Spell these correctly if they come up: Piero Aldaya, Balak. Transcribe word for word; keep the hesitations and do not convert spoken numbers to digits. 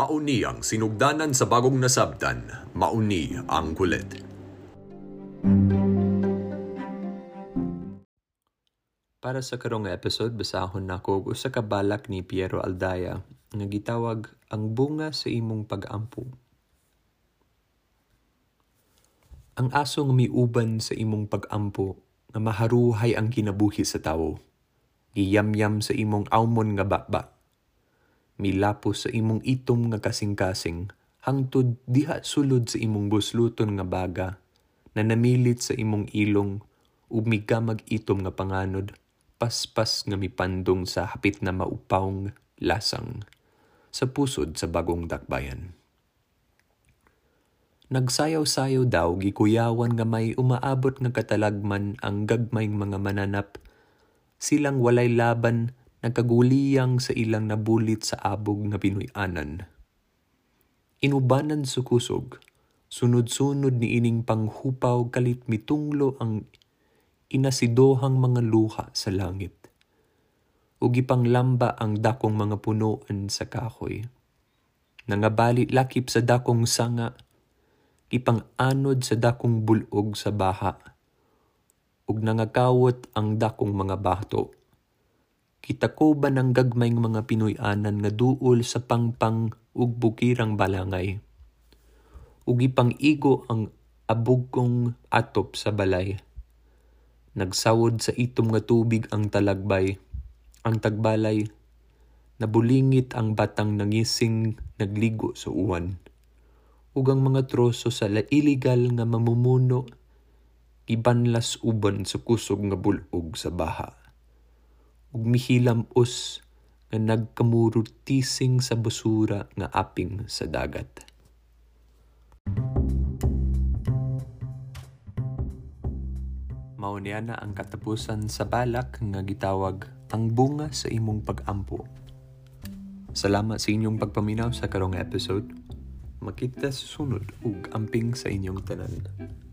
Mauni ang sinugdanan sa bagong nasabtan, mauni ang kulit. Para sa karong episode, basahon nako og usa ka balak ni Piero Aldaya nga gitawag ang bunga sa imong pag-ampo. Ang aso nga miuban sa imong pag-ampo nga maharuhay ang kinabuhi sa tawo. Giyamyam sa imong awmon nga bakbak. Milapos sa imong itom nga kasing-kasing, hangtod diha sulod sa imong busluton nga baga, na namilit sa imong ilong, ug migamag itom nga panganod, paspas nga mipandong sa hapit na maupawng lasang, sa pusod sa bagong dakbayan. Nagsayaw-sayaw daw, gikuyawan nga may umaabot nga katalagman ang gagmayng mga mananap, silang walay laban, nagkaguliyang sa ilang nabulit sa abog nga pinuy-anan. Inubanan sukusog, sunod-sunod ni ining panghupaw kalit mitunglo ang inasidohang mga luha sa langit. Ugi panglamba ang dakong mga punoan sa kahoy. Nangabalit lakip sa dakong sanga, ipanganod sa dakong bulog sa baha, ug nangakawot ang dakong mga bato. Kitakuban ang gagmayng mga Pinoy-anan nga duol sa pangpang ug bukirang balangay. Ugi pang-igo ang abog kong atop sa balay. Nagsawod sa itom nga tubig ang talagbay, ang tagbalay, nabulingit ang batang nangising nagligo sa uwan. Ug ang mga troso sa iligal nga mamumuno, ibanlas uban sa kusog nga bulog sa baha. Ug mihilam-os nga nagkamururtising sa busura nga aping sa dagat. Mao niya na ang katapusan sa balak nga gitawag ang bunga sa imong pag-ampo. Salamat sa inyong pagpaminaw sa karong episode. Makita sa sunod ug amping sa inyong tanan.